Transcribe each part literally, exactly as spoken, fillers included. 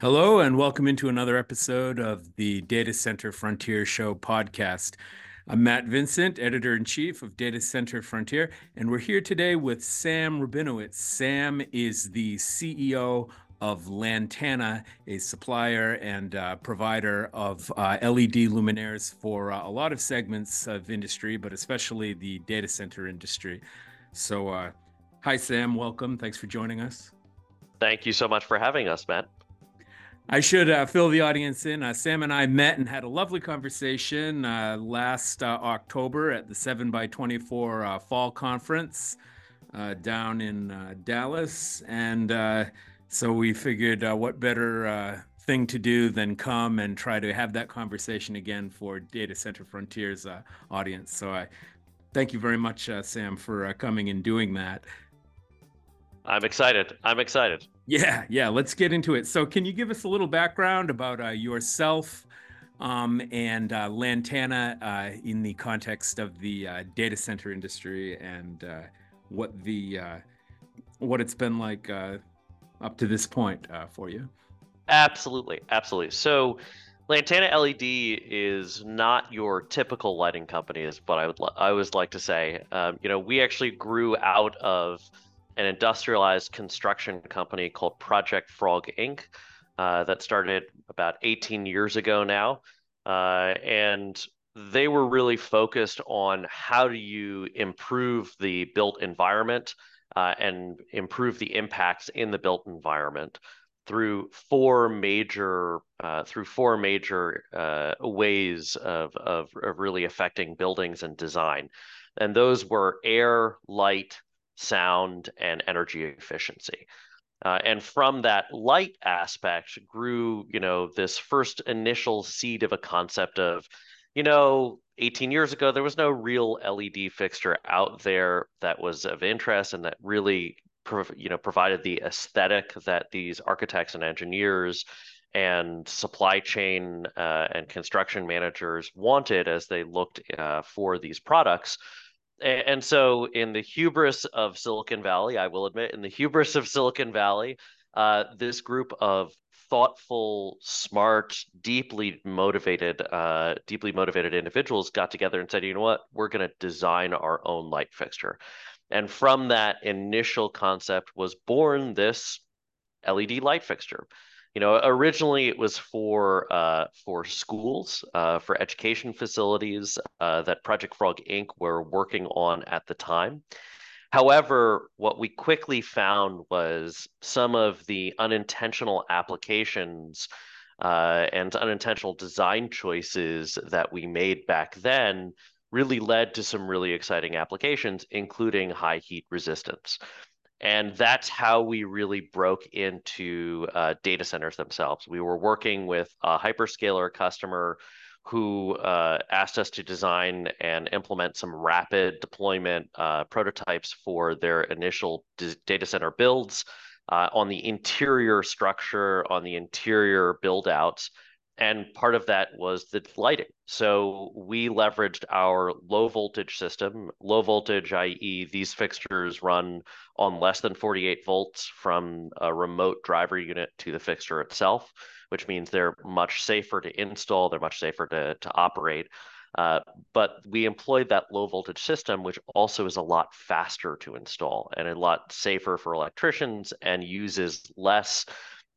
Hello, and welcome into another episode of the Data Center Frontier Show podcast. I'm Matt Vincent, Editor-in-Chief of Data Center Frontier, and we're here today with Sam Rabinowitz. Sam is the C E O of Lantana, a supplier and uh, provider of uh, L E D luminaires for uh, a lot of segments of industry, but especially the data center industry. So, uh, hi, Sam. Welcome. Thanks for joining us. Thank you so much for having us, Matt. I should uh, fill the audience in. Uh, Sam and I met and had a lovely conversation uh, last uh, October at the seven by twenty-four uh, fall conference uh, down in uh, Dallas. And uh, so we figured uh, what better uh, thing to do than come and try to have that conversation again for Data Center Frontier's uh, audience. So I thank you very much, uh, Sam, for uh, coming and doing that. I'm excited. I'm excited. Yeah, yeah, let's get into it. So can you give us a little background about uh, yourself um, and uh, Lantana uh, in the context of the uh, data center industry and uh, what the uh, what it's been like uh, up to this point uh, for you? Absolutely, absolutely. So Lantana L E D is not your typical lighting company, is what I would lo- I always like to say. Um, you know, we actually grew out of an industrialized construction company called Project Frog Incorporated Uh, that started about eighteen years ago now. Uh, and they were really focused on how do you improve the built environment uh, and improve the impacts in the built environment through four major uh, through four major uh, ways of, of, of really affecting buildings and design. And those were air, light, sound, and energy efficiency. Uh, and from that light aspect grew, you know, this first initial seed of a concept of, you know, eighteen years ago, there was no real L E D fixture out there that was of interest and that really, prov- you know, provided the aesthetic that these architects and engineers and supply chain uh, and construction managers wanted as they looked uh, for these products. And so in the hubris of Silicon Valley, I will admit, in the hubris of Silicon Valley, uh, this group of thoughtful, smart, deeply motivated, uh, deeply motivated individuals got together and said, you know what, we're going to design our own light fixture. And from that initial concept was born this L E D light fixture. You know, originally it was for uh, for schools, uh, for education facilities uh, that Project Frog Incorporated were working on at the time. However, what we quickly found was some of the unintentional applications uh, and unintentional design choices that we made back then really led to some really exciting applications, including high heat resistance. And that's how we really broke into uh, data centers themselves. We were working with a hyperscaler customer who uh, asked us to design and implement some rapid deployment uh, prototypes for their initial d- data center builds uh, on the interior structure, on the interior build outs. And part of that was the lighting. So we leveraged our low voltage system, low voltage, that is these fixtures run on less than forty-eight volts from a remote driver unit to the fixture itself, which means they're much safer to install, they're much safer to, to operate. Uh, but we employed that low voltage system, which also is a lot faster to install and a lot safer for electricians and uses less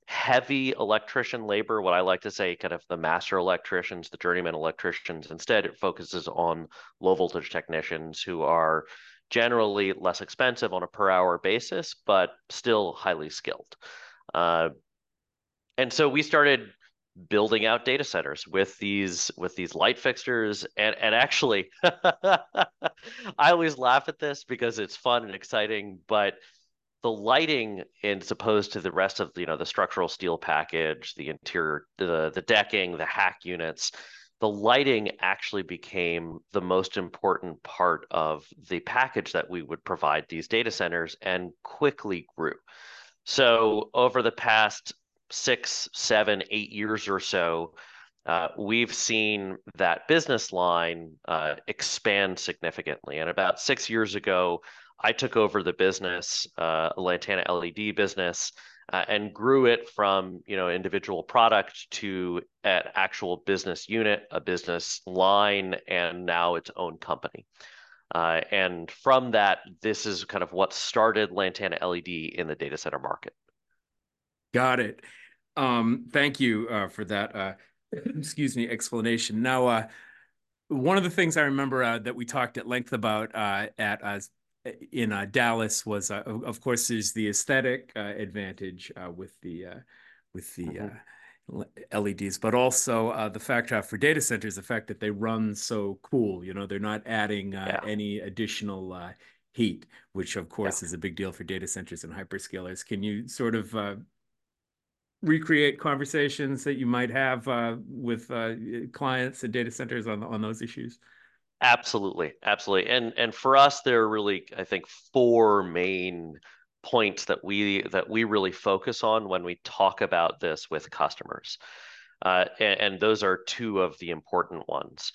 heavy electrician labor, what I like to say, kind of the master electricians, the journeyman electricians. Instead, it focuses on low voltage technicians who are generally less expensive on a per hour basis, but still highly skilled. Uh, and so we started building out data centers with these with these light fixtures. And, and actually, I always laugh at this because it's fun and exciting, but the lighting, as opposed to the rest of, you know, the structural steel package, the interior, the, the decking, the hack units, the lighting actually became the most important part of the package that we would provide these data centers and quickly grew. So over the past six, seven, eight years or so, Uh, we've seen that business line uh, expand significantly. And about six years ago, I took over the business, uh, Lantana L E D business, uh, and grew it from, you know, individual product to an actual business unit, a business line, and now its own company. Uh, and from that, this is kind of what started Lantana L E D in the data center market. Got it. Um, thank you uh, for that, uh, excuse me, explanation. Now, uh, one of the things I remember uh, that we talked at length about uh, at uh, in uh, Dallas was, uh, of course, is the aesthetic uh, advantage uh, with the uh, with the mm-hmm. uh, L E Ds, but also uh, the fact uh, for data centers, the fact that they run so cool. You know, they're not adding uh, yeah. any additional uh, heat, which of course yeah. is a big deal for data centers and hyperscalers. Can you sort of uh, recreate conversations that you might have uh, with uh, clients and data centers on on those issues? Absolutely, absolutely. And and for us, there are really, I think, four main points that we that we really focus on when we talk about this with customers. Uh, and, and those are two of the important ones.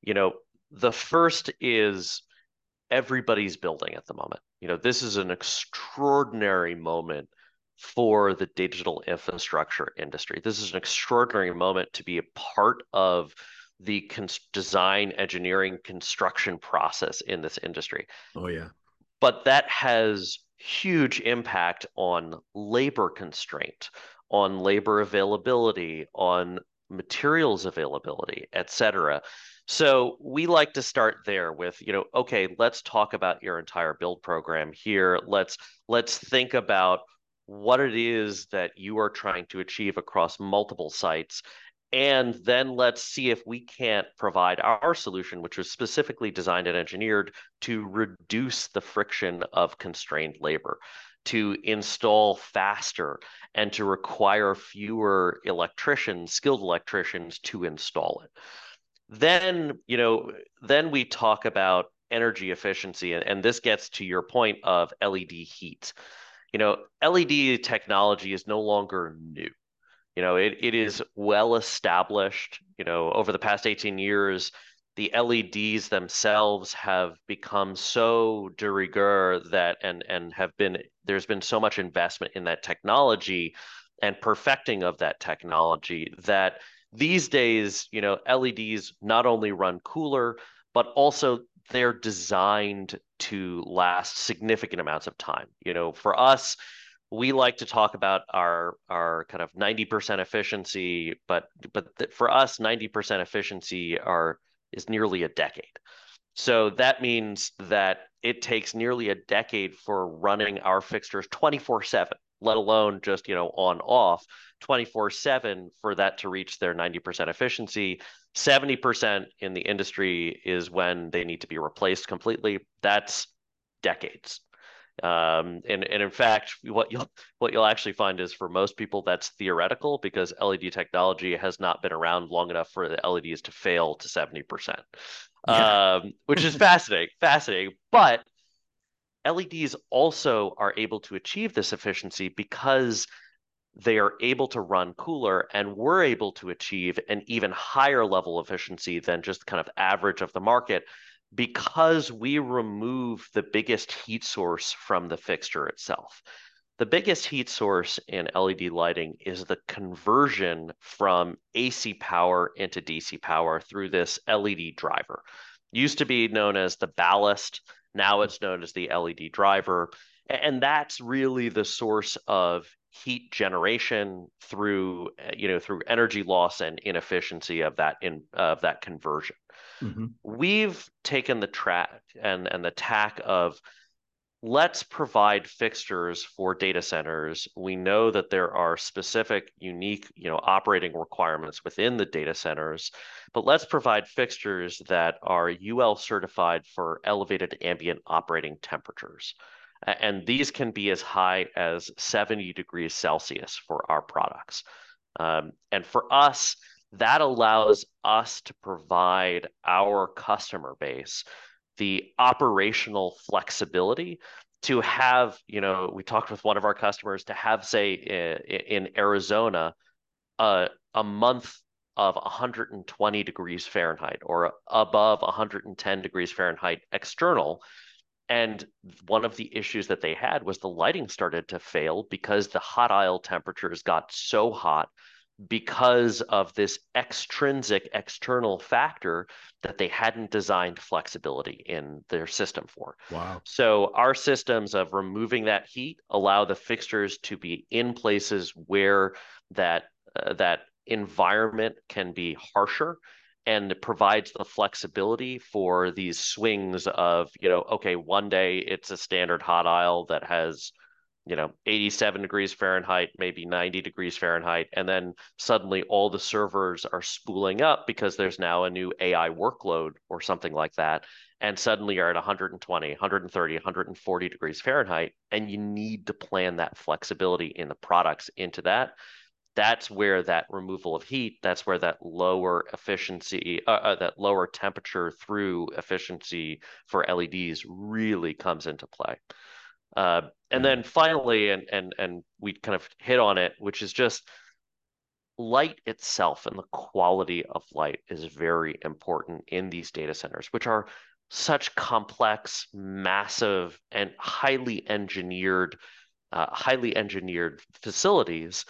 You know, the first is everybody's building at the moment. You know, this is an extraordinary moment for the digital infrastructure industry. This is an extraordinary moment to be a part of the cons- design, engineering, construction process in this industry. Oh, yeah. But that has huge impact on labor constraint, on labor availability, on materials availability, et cetera. So we like to start there with, you know, okay, let's talk about your entire build program here. Let's let's think about what it is that you are trying to achieve across multiple sites. And then let's see if we can't provide our solution, which was specifically designed and engineered to reduce the friction of constrained labor, to install faster, and to require fewer electricians, skilled electricians, to install it. Then, you know, then we talk about energy efficiency, and, and this gets to your point of L E D heat. You know, L E D technology is no longer new. You know, it, it is well established. You know, over the past eighteen years, the L E Ds themselves have become so de rigueur that and and have been there's been so much investment in that technology and perfecting of that technology that these days, you know, L E Ds not only run cooler, but also they're designed to last significant amounts of time. You know, for us, we like to talk about our our kind of ninety percent efficiency, but but th- for us, ninety percent efficiency are is nearly a decade. So that means that it takes nearly a decade for running our fixtures twenty-four seven, let alone just, you know, on off twenty-four seven for that to reach their ninety percent efficiency. seventy percent in the industry is when they need to be replaced completely. That's decades. Um, and, and in fact, what you'll what you'll actually find is for most people that's theoretical because L E D technology has not been around long enough for the L E Ds to fail to seventy percent, yeah. um, which is fascinating, fascinating. But L E Ds also are able to achieve this efficiency because they are able to run cooler and we're able to achieve an even higher level of efficiency than just kind of average of the market, because we remove the biggest heat source from the fixture itself. The biggest heat source in L E D lighting is the conversion from A C power into D C power through this L E D driver. It used to be known as the ballast. Now it's known as the L E D driver. And that's really the source of heat generation through, you know, through energy loss and inefficiency of that in of that conversion. Mm-hmm. We've taken the track and, and the tack of let's provide fixtures for data centers. We know that there are specific, unique, you know, operating requirements within the data centers, but let's provide fixtures that are U L certified for elevated ambient operating temperatures. And these can be as high as seventy degrees Celsius for our products. Um, and for us, that allows us to provide our customer base the operational flexibility to have, you know, we talked with one of our customers to have, say, in, in Arizona, uh, a month of one hundred twenty degrees Fahrenheit or above one hundred ten degrees Fahrenheit external. And one of the issues that they had was the lighting started to fail because the hot aisle temperatures got so hot because of this extrinsic external factor that they hadn't designed flexibility in their system for. Wow. So our systems of removing that heat allow the fixtures to be in places where that uh, that environment can be harsher, and it provides the flexibility for these swings of, you know, okay, one day it's a standard hot aisle that has, you know, eighty-seven degrees Fahrenheit, maybe ninety degrees Fahrenheit. And then suddenly all the servers are spooling up because there's now a new A I workload or something like that. And suddenly you're at one twenty, one thirty, one forty degrees Fahrenheit. And you need to plan that flexibility in the products into that. That's where that removal of heat, that's where that lower efficiency, uh, uh, that lower temperature through efficiency for L E Ds really comes into play. Uh, and then finally, and and and we kind of hit on it, which is just light itself, and the quality of light is very important in these data centers, which are such complex, massive, and highly engineered, uh, highly engineered facilities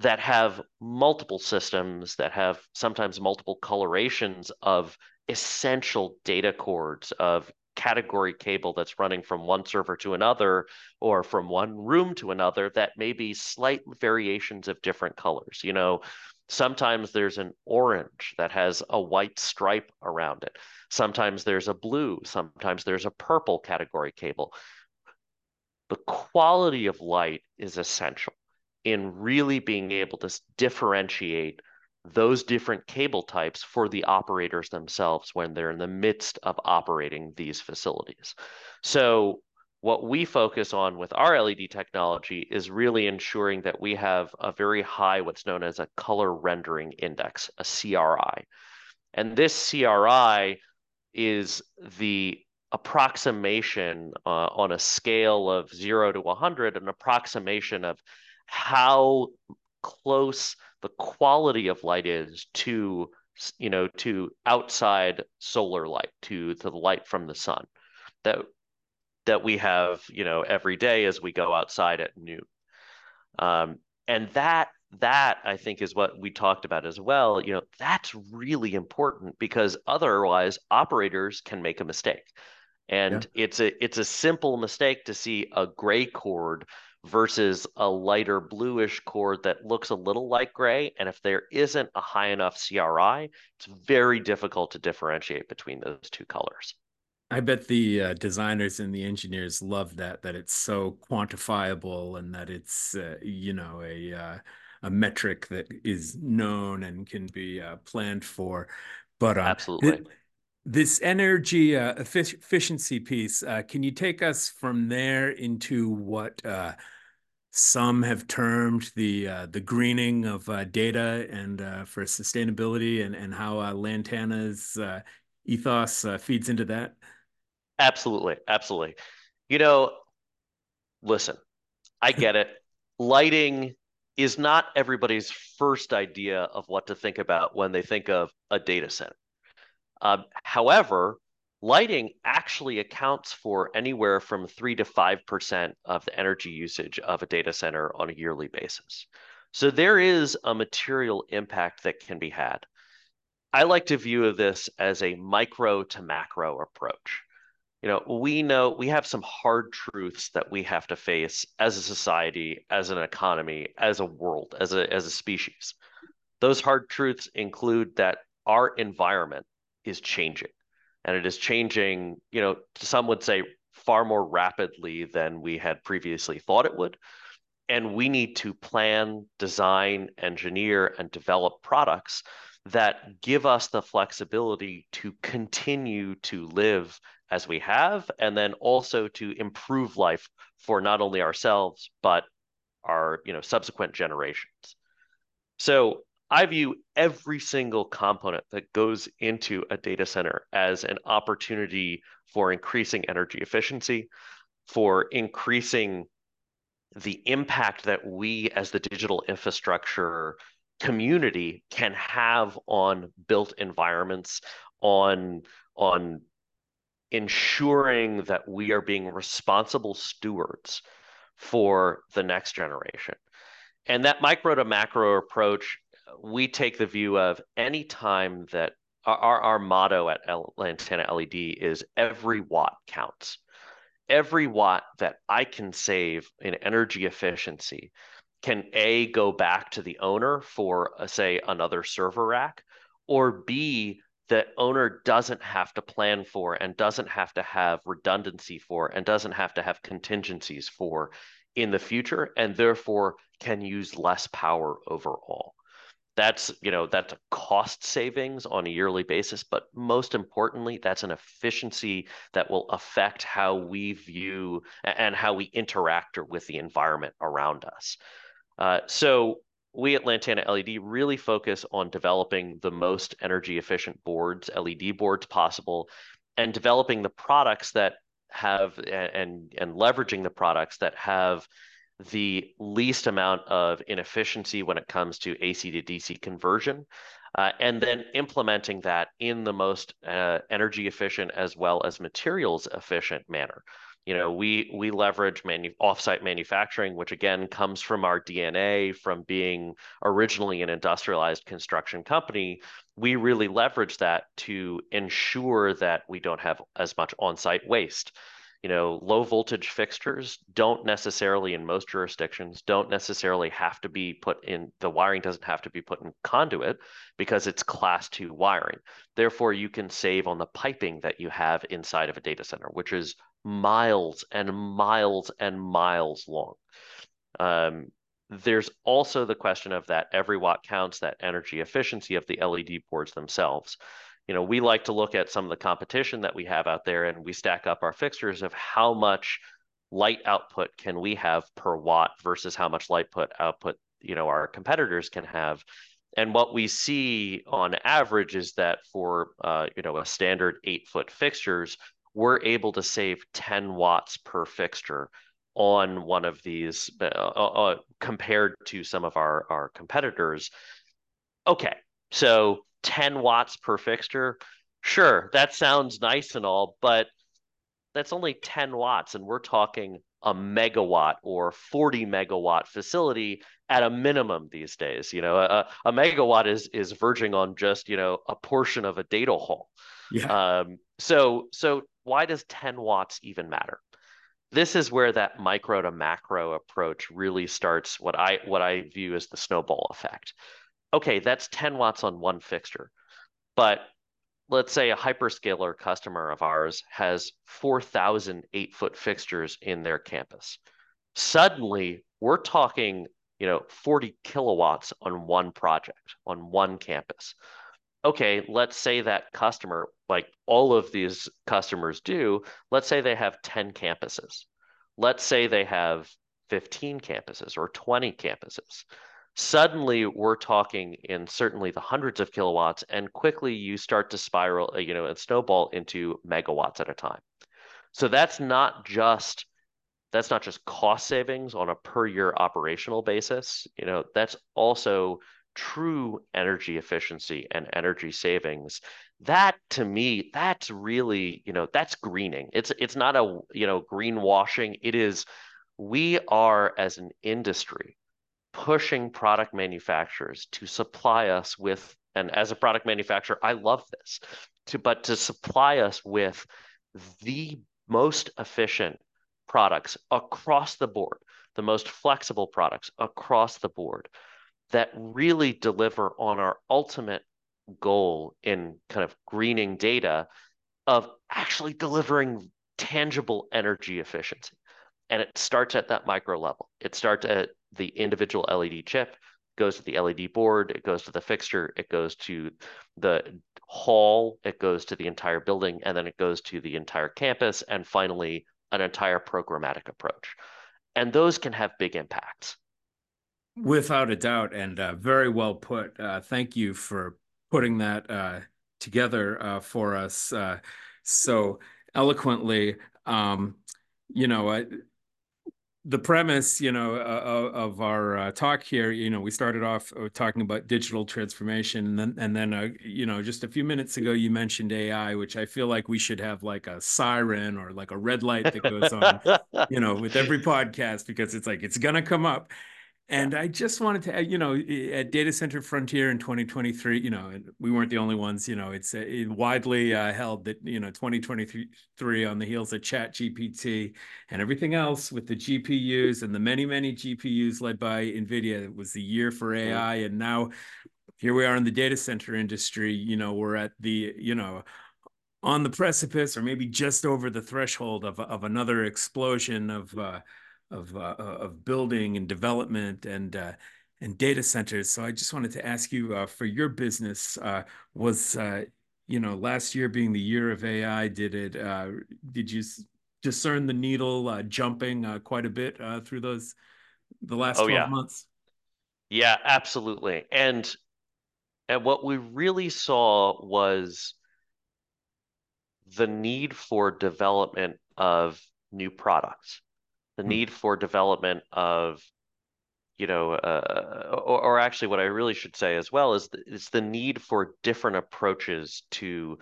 that have multiple systems, that have sometimes multiple colorations of essential data cords, of category cable that's running from one server to another or from one room to another that may be slight variations of different colors. You know, sometimes there's an orange that has a white stripe around it. Sometimes there's a blue. Sometimes there's a purple category cable. The quality of light is essential in really being able to differentiate those different cable types for the operators themselves when they're in the midst of operating these facilities. So what we focus on with our L E D technology is really ensuring that we have a very high, what's known as a color rendering index, a C R I. And this C R I is the approximation uh, on a scale of zero to one hundred, an approximation of how close the quality of light is to, you know, to outside solar light, to, to the light from the sun that that we have, you know, every day as we go outside at noon. Um, and that that I think is what we talked about as well. You know, that's really important because otherwise operators can make a mistake, and yeah. it's a it's a simple mistake to see a gray cord versus a lighter bluish cord that looks a little like gray. And if there isn't a high enough C R I, it's very difficult to differentiate between those two colors. I bet the uh, designers and the engineers love that, that it's so quantifiable and that it's, uh, you know, a, uh, a metric that is known and can be uh, planned for. But uh, absolutely. Th- This energy uh, efficiency piece, uh, can you take us from there into what uh, some have termed the uh, the greening of uh, data and uh, for sustainability, and, and how uh, Lantana's uh, ethos uh, feeds into that? Absolutely. Absolutely. You know, listen, I get it. Lighting is not everybody's first idea of what to think about when they think of a data center. Uh, however, lighting actually accounts for anywhere from three to five percent of the energy usage of a data center on a yearly basis. So there is a material impact that can be had. I like to view this as a micro to macro approach. You know, we know we have some hard truths that we have to face as a society, as an economy, as a world, as a, as a species. Those hard truths include that our environment is changing, and it is changing, you know, some would say far more rapidly than we had previously thought it would. And we need to plan, design, engineer, and develop products that give us the flexibility to continue to live as we have, and then also to improve life for not only ourselves, but our, you know, subsequent generations. So I view every single component that goes into a data center as an opportunity for increasing energy efficiency, for increasing the impact that we as the digital infrastructure community can have on built environments, on, on ensuring that we are being responsible stewards for the next generation. And that micro to macro approach, we take the view of any time that our, our motto at Lantana L E D is every watt counts. Every watt that I can save in energy efficiency can A, go back to the owner for, uh, say, another server rack, or B, the owner doesn't have to plan for and doesn't have to have redundancy for and doesn't have to have contingencies for in the future, and therefore can use less power overall. That's, you know, that's a cost savings on a yearly basis, but most importantly, that's an efficiency that will affect how we view and how we interact with the environment around us. Uh, so we at Lantana L E D really focus on developing the most energy efficient boards, L E D boards possible, and developing the products that have and, and leveraging the products that have the least amount of inefficiency when it comes to A C to D C conversion, uh, and then implementing that in the most uh, energy efficient as well as materials efficient manner. You know, we we leverage manu offsite manufacturing, which again comes from our D N A from being originally an industrialized construction company. We really leverage that to ensure that we don't have as much on-site waste. You know, low voltage fixtures don't necessarily, in most jurisdictions, don't necessarily have to be put in, the wiring doesn't have to be put in conduit because it's class two wiring. Therefore, you can save on the piping that you have inside of a data center, which is miles and miles and miles long. Um, there's also the question of that every watt counts, that energy efficiency of the L E D boards themselves. You know, we like to look at some of the competition that we have out there, and we stack up our fixtures of how much light output can we have per watt versus how much light put output, you know, our competitors can have. And what we see on average is that for, uh, you know, a standard eight foot fixtures, we're able to save ten watts per fixture on one of these uh, uh, compared to some of our, our competitors. Okay, so ten watts per fixture. Sure, that sounds nice and all, but that's only ten watts. And we're talking a megawatt or forty megawatt facility at a minimum these days. You know, a, a megawatt is, is verging on just, you know, a portion of a data hall. Yeah. Um, so, so why does ten watts even matter? This is where that micro to macro approach really starts what I, what I view as the snowball effect. Okay, that's ten watts on one fixture, but let's say a hyperscaler customer of ours has four thousand eight-foot fixtures in their campus. Suddenly, we're talking, you know, forty kilowatts on one project, on one campus. Okay, let's say that customer, like all of these customers do, let's say they have ten campuses. Let's say they have fifteen campuses or twenty campuses. Suddenly we're talking in certainly the hundreds of kilowatts, and quickly you start to spiral, you know, and snowball into megawatts at a time. So that's not just, that's not just cost savings on a per year operational basis. You know, that's also true energy efficiency and energy savings. That to me, that's really, you know, that's greening. It's, it's not a, you know, greenwashing. It is, we are as an industry pushing product manufacturers to supply us with, and as a product manufacturer, I love this, to, but to supply us with the most efficient products across the board, the most flexible products across the board that really deliver on our ultimate goal in kind of greening data of actually delivering tangible energy efficiency. And it starts at that micro level. It starts at the individual L E D chip, goes to the L E D board, it goes to the fixture, it goes to the hall, it goes to the entire building, and then it goes to the entire campus, and finally, an entire programmatic approach. And those can have big impacts. Without a doubt, and uh, very well put. Uh, thank you for putting that uh, together uh, for us uh, so eloquently. Um, you know, I... the premise, you know, uh, of our uh, talk here, you know, we started off talking about digital transformation, and then, and then, uh, you know, just a few minutes ago, you mentioned A I, which I feel like we should have like a siren or like a red light that goes on, you know, with every podcast, because it's like, it's going to come up. And I just wanted to, you know, at Data Center Frontier in twenty twenty-three, you know, and we weren't the only ones, you know, it's widely uh, held that, you know, twenty twenty-three on the heels of Chat G P T and everything else with the G P Us and the many, many G P Us led by NVIDIA, it was the year for A I. And now here we are in the data center industry, you know, we're at the, you know, on the precipice or maybe just over the threshold of, of another explosion of, uh, of uh, of building and development and uh, and data centers. So I just wanted to ask you uh, for your business, uh, was uh, you know last year being the year of A I, did it uh, did you discern the needle uh, jumping uh, quite a bit uh, through those the last oh, twelve yeah. months? Yeah, absolutely. And and what we really saw was the need for development of new products. The need for development of, you know, uh, or, or actually what I really should say as well is, th is the need for different approaches to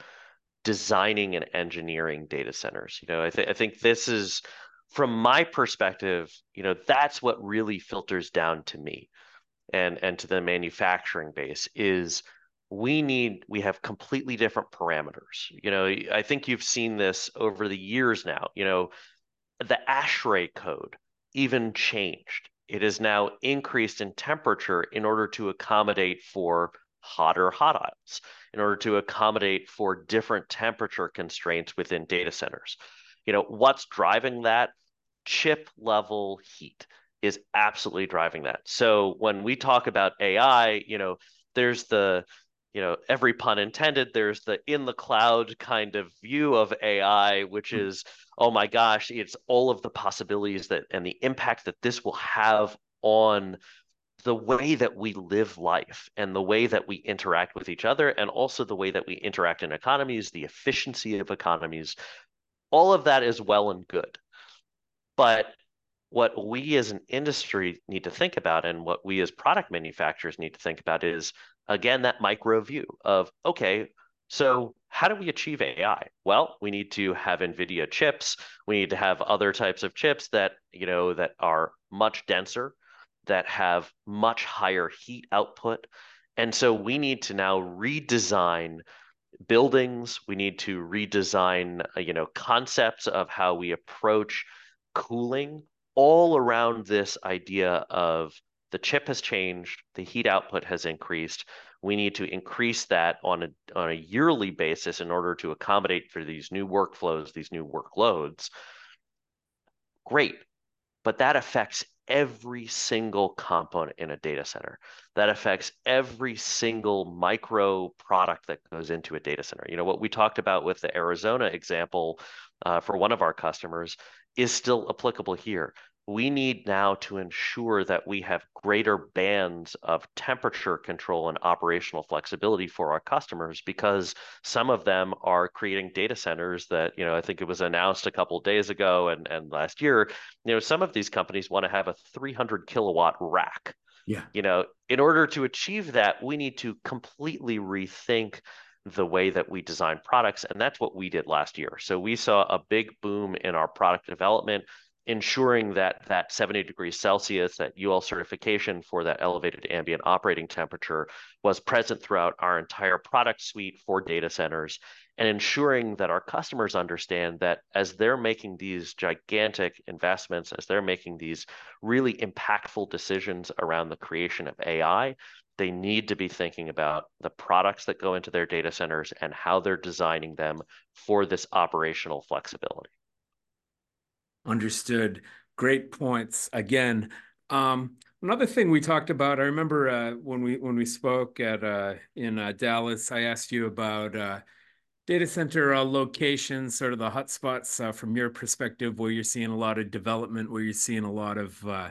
designing and engineering data centers. You know, I, th I think this is, from my perspective, you know, that's what really filters down to me and, and to the manufacturing base is we need, we have completely different parameters. You know, I think you've seen this over the years now, you know, the ASHRAE code even changed. It is now increased in temperature in order to accommodate for hotter hot aisles, in order to accommodate for different temperature constraints within data centers. You know, what's driving that? Chip level heat is absolutely driving that. So when we talk about A I, you know, there's the, you know, every pun intended, there's the in the cloud kind of view of A I, which is, oh my gosh, it's all of the possibilities that and the impact that this will have on the way that we live life and the way that we interact with each other, and also the way that we interact in economies, the efficiency of economies. All of that is well and good. But what we as an industry need to think about, and what we as product manufacturers need to think about, is again, that micro view of, okay, so how do we achieve A I? Well, we need to have NVIDIA chips. We need to have other types of chips that, you know, that are much denser, that have much higher heat output. And so we need to now redesign buildings. We need to redesign, you know, concepts of how we approach cooling all around this idea of the chip has changed, the heat output has increased. We need to increase that on a, on a yearly basis in order to accommodate for these new workflows, these new workloads. Great, but that affects every single component in a data center. That affects every single micro product that goes into a data center. You know, what we talked about with the Arizona example uh, for one of our customers is still applicable here. We need now to ensure that we have greater bands of temperature control and operational flexibility for our customers, because some of them are creating data centers that, you know, I think it was announced a couple of days ago and, and last year, you know, some of these companies want to have a three hundred kilowatt rack. Yeah. You know, in order to achieve that, we need to completely rethink the way that we design products. And that's what we did last year. So we saw a big boom in our product development, ensuring that that seventy degrees Celsius, that U L certification for that elevated ambient operating temperature was present throughout our entire product suite for data centers, and ensuring that our customers understand that as they're making these gigantic investments, as they're making these really impactful decisions around the creation of A I, they need to be thinking about the products that go into their data centers and how they're designing them for this operational flexibility. Understood. Great points again. Um, another thing we talked about, I remember uh, when we when we spoke at uh, in uh, Dallas, I asked you about uh, data center uh, locations, sort of the hotspots uh, from your perspective, where you're seeing a lot of development, where you're seeing a lot of uh,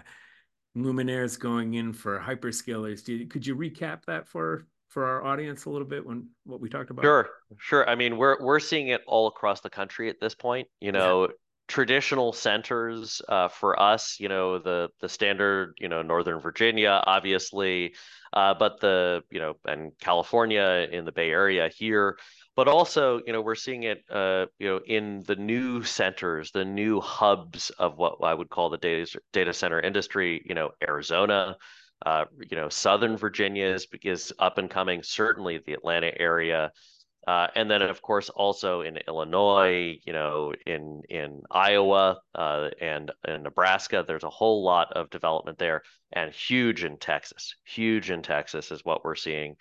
luminaires going in for hyperscalers. Do you, could you recap that for for our audience a little bit, when what we talked about? Sure, sure. I mean, we're we're seeing it all across the country at this point. You know. Yeah. traditional centers uh, for us, you know, the the standard, you know, Northern Virginia, obviously, uh, but the, you know, and California in the Bay Area here, but also, you know, we're seeing it, uh, you know, in the new centers, the new hubs of what I would call the data, data center industry, you know, Arizona, uh, you know, Southern Virginia is, is up and coming, certainly the Atlanta area. Uh, and then, of course, also in Illinois, you know, in in Iowa uh, and in Nebraska, there's a whole lot of development there, and huge in Texas. Huge in Texas is what we're seeing.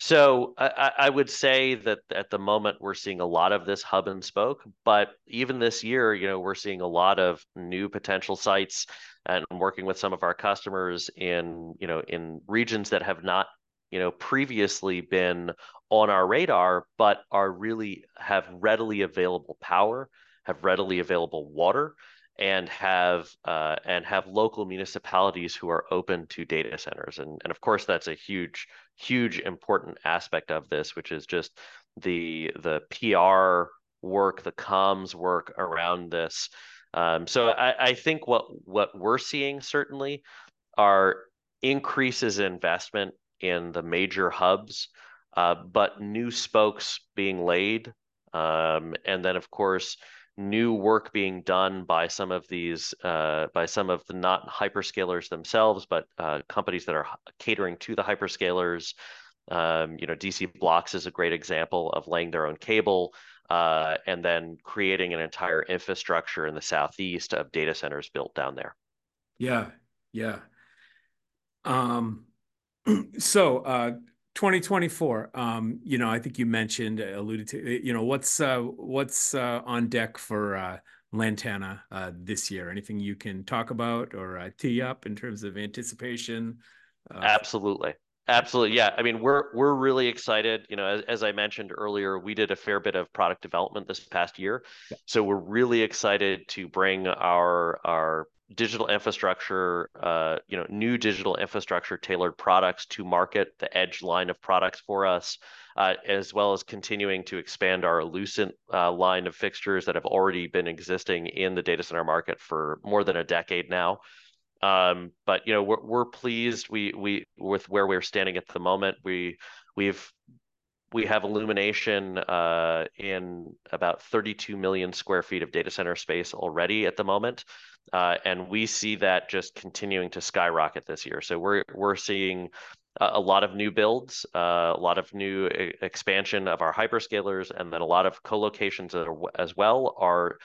So I, I would say that at the moment we're seeing a lot of this hub and spoke, but even this year, you know, we're seeing a lot of new potential sites, and I'm working with some of our customers in, you know, in regions that have not, you know, previously been on our radar, but are really have readily available power, have readily available water, and have uh, and have local municipalities who are open to data centers. And, and of course, that's a huge, huge important aspect of this, which is just the the P R work, the comms work around this. Um, so I, I think what what we're seeing certainly are increases in investment in the major hubs, uh, but new spokes being laid. Um, and then, of course, new work being done by some of these, uh, by some of the not hyperscalers themselves, but uh, companies that are catering to the hyperscalers. Um, you know, D C Blocks is a great example of laying their own cable uh, and then creating an entire infrastructure in the Southeast of data centers built down there. Yeah, yeah. Um... So, uh, twenty twenty-four, um, you know, I think you mentioned, alluded to, you know, what's, uh, what's, uh, on deck for, uh, Lantana, uh, this year, anything you can talk about or uh, tee up in terms of anticipation? Uh, Absolutely. Absolutely. Yeah. I mean, we're, we're really excited. You know, as, as I mentioned earlier, we did a fair bit of product development this past year. Yeah. So we're really excited to bring our, our, digital infrastructure, uh, you know, new digital infrastructure tailored products to market, the Edge line of products for us, uh, as well as continuing to expand our Lucent uh, line of fixtures that have already been existing in the data center market for more than a decade now. Um, but, you know, we're, we're pleased we, we, with where we're standing at the moment. We, we've We have illumination uh, in about thirty-two million square feet of data center space already at the moment, uh, and we see that just continuing to skyrocket this year. So we're we're seeing a lot of new builds, uh, a lot of new expansion of our hyperscalers, and then a lot of co-locations as well are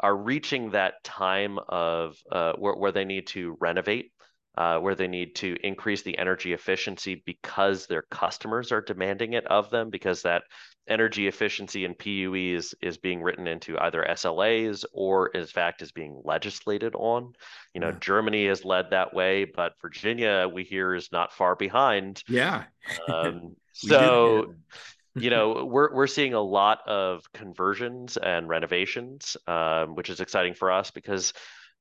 are reaching that time of uh, where, where they need to renovate. Uh, where they need to increase the energy efficiency because their customers are demanding it of them, because that energy efficiency in P U E is, is being written into either S L As or, in fact, is being legislated on. You know, yeah. Germany has led that way, but Virginia, we hear, is not far behind. Yeah. Um, so... You know, we're we're seeing a lot of conversions and renovations, um, which is exciting for us because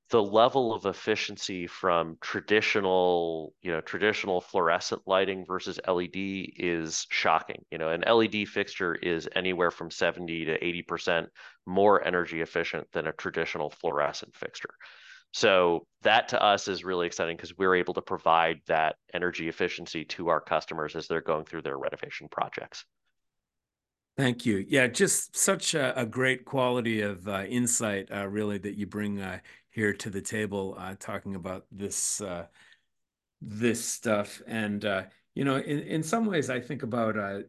the level of efficiency from traditional, you know, traditional fluorescent lighting versus L E D is shocking. You know, an L E D fixture is anywhere from seventy to eighty percent more energy efficient than a traditional fluorescent fixture. So that to us is really exciting because we're able to provide that energy efficiency to our customers as they're going through their renovation projects. Thank you. Yeah, just such a, a great quality of uh, insight, uh, really, that you bring uh, here to the table, uh, talking about this uh, this stuff. And uh, you know, in in some ways, I think about, uh,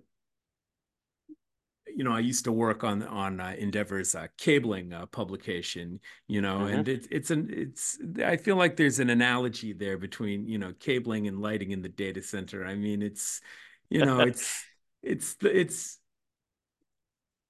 you know, I used to work on on uh, Endeavor's uh, cabling uh, publication. You know, mm-hmm. and it's it's an it's I feel like there's an analogy there between, you know, cabling and lighting in the data center. I mean, it's you know, it's it's it's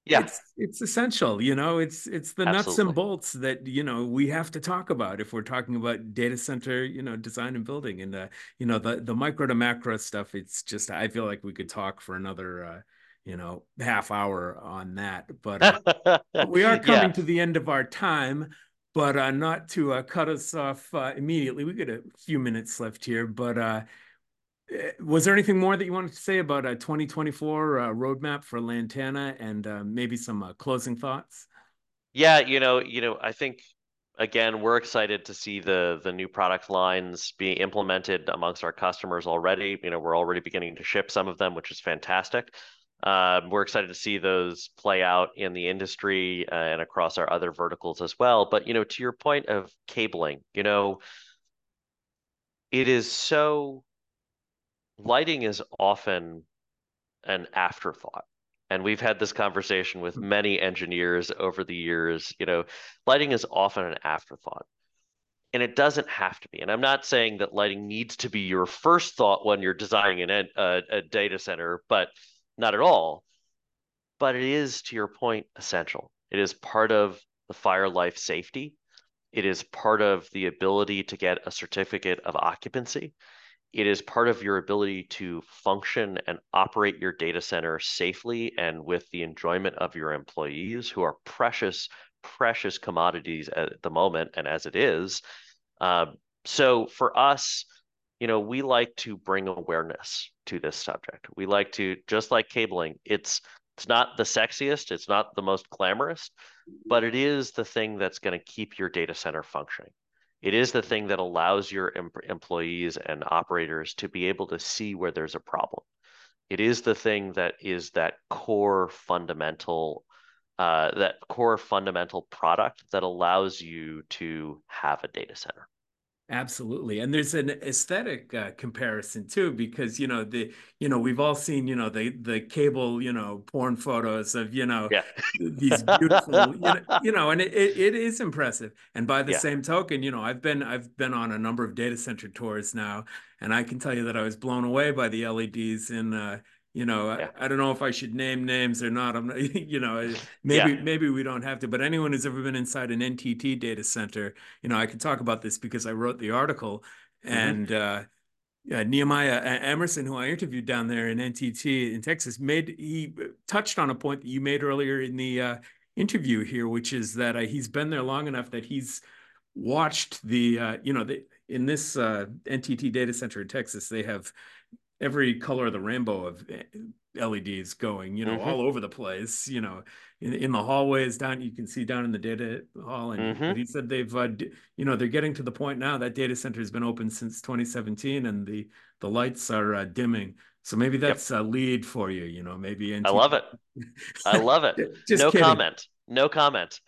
Yeah, it's, it's essential, you know, it's it's the Absolutely. nuts and bolts that, you know, we have to talk about if we're talking about data center, you know, design and building and, uh, you know, the, the micro to macro stuff. It's just, I feel like we could talk for another, uh, you know, half hour on that. But, uh, but we are coming yeah. to the end of our time, but uh, not to uh, cut us off uh, immediately. We got a few minutes left here, but uh, was there anything more that you wanted to say about a twenty twenty-four uh, roadmap for Lantana and uh, maybe some uh, closing thoughts? Yeah, you know, you know, I think again, we're excited to see the the new product lines being implemented amongst our customers already. You know, we're already beginning to ship some of them, which is fantastic. Uh, we're excited to see those play out in the industry uh, and across our other verticals as well. But, you know, to your point of cabling, you know, it is so, lighting is often an afterthought. And we've had this conversation with many engineers over the years, you know, lighting is often an afterthought. And it doesn't have to be. And I'm not saying that lighting needs to be your first thought when you're designing an, a, a data center, but not at all. But it is, to your point, essential. It is part of the fire life safety. It is part of the ability to get a certificate of occupancy. It is part of your ability to function and operate your data center safely and with the enjoyment of your employees, who are precious, precious commodities at the moment and as it is. Um, so for us, you know, we like to bring awareness to this subject. We like to, just like cabling, it's it's not the sexiest, it's not the most glamorous, but it is the thing that's going to keep your data center functioning. It is the thing that allows your em- employees and operators to be able to see where there's a problem. It is the thing that is that core fundamental, uh, that core fundamental product that allows you to have a data center. Absolutely. And there's an aesthetic uh, comparison too, because, you know, the, you know, we've all seen, you know, the, the cable, you know, porn photos of, you know, yeah. these beautiful, you, know, you know, and it, it, it is impressive. And by the yeah. same token, you know, I've been, I've been on a number of data center tours now, and I can tell you that I was blown away by the L E Ds in, uh, you know, yeah. I, I don't know if I should name names or not. I'm not, you know, maybe, yeah. maybe we don't have to, but anyone who's ever been inside an N T T data center, you know, I can talk about this because I wrote the article. Mm-hmm. And uh, uh, Nehemiah Emerson, who I interviewed down there in N T T in Texas, made, he touched on a point that you made earlier in the uh, interview here, which is that uh, he's been there long enough that he's watched the, uh, you know, the, in this uh, N T T data center in Texas, they have every color of the rainbow of L E Ds going, you know, mm-hmm. all over the place, you know, in, in the hallways down, you can see down in the data hall. And mm-hmm. he said they've, uh, you know, they're getting to the point now that data center has been open since twenty seventeen, and the, the lights are uh, dimming. So maybe that's yep. a lead for you, you know, maybe. N T T. I love it. I love it. Just no kidding. comment. No comment.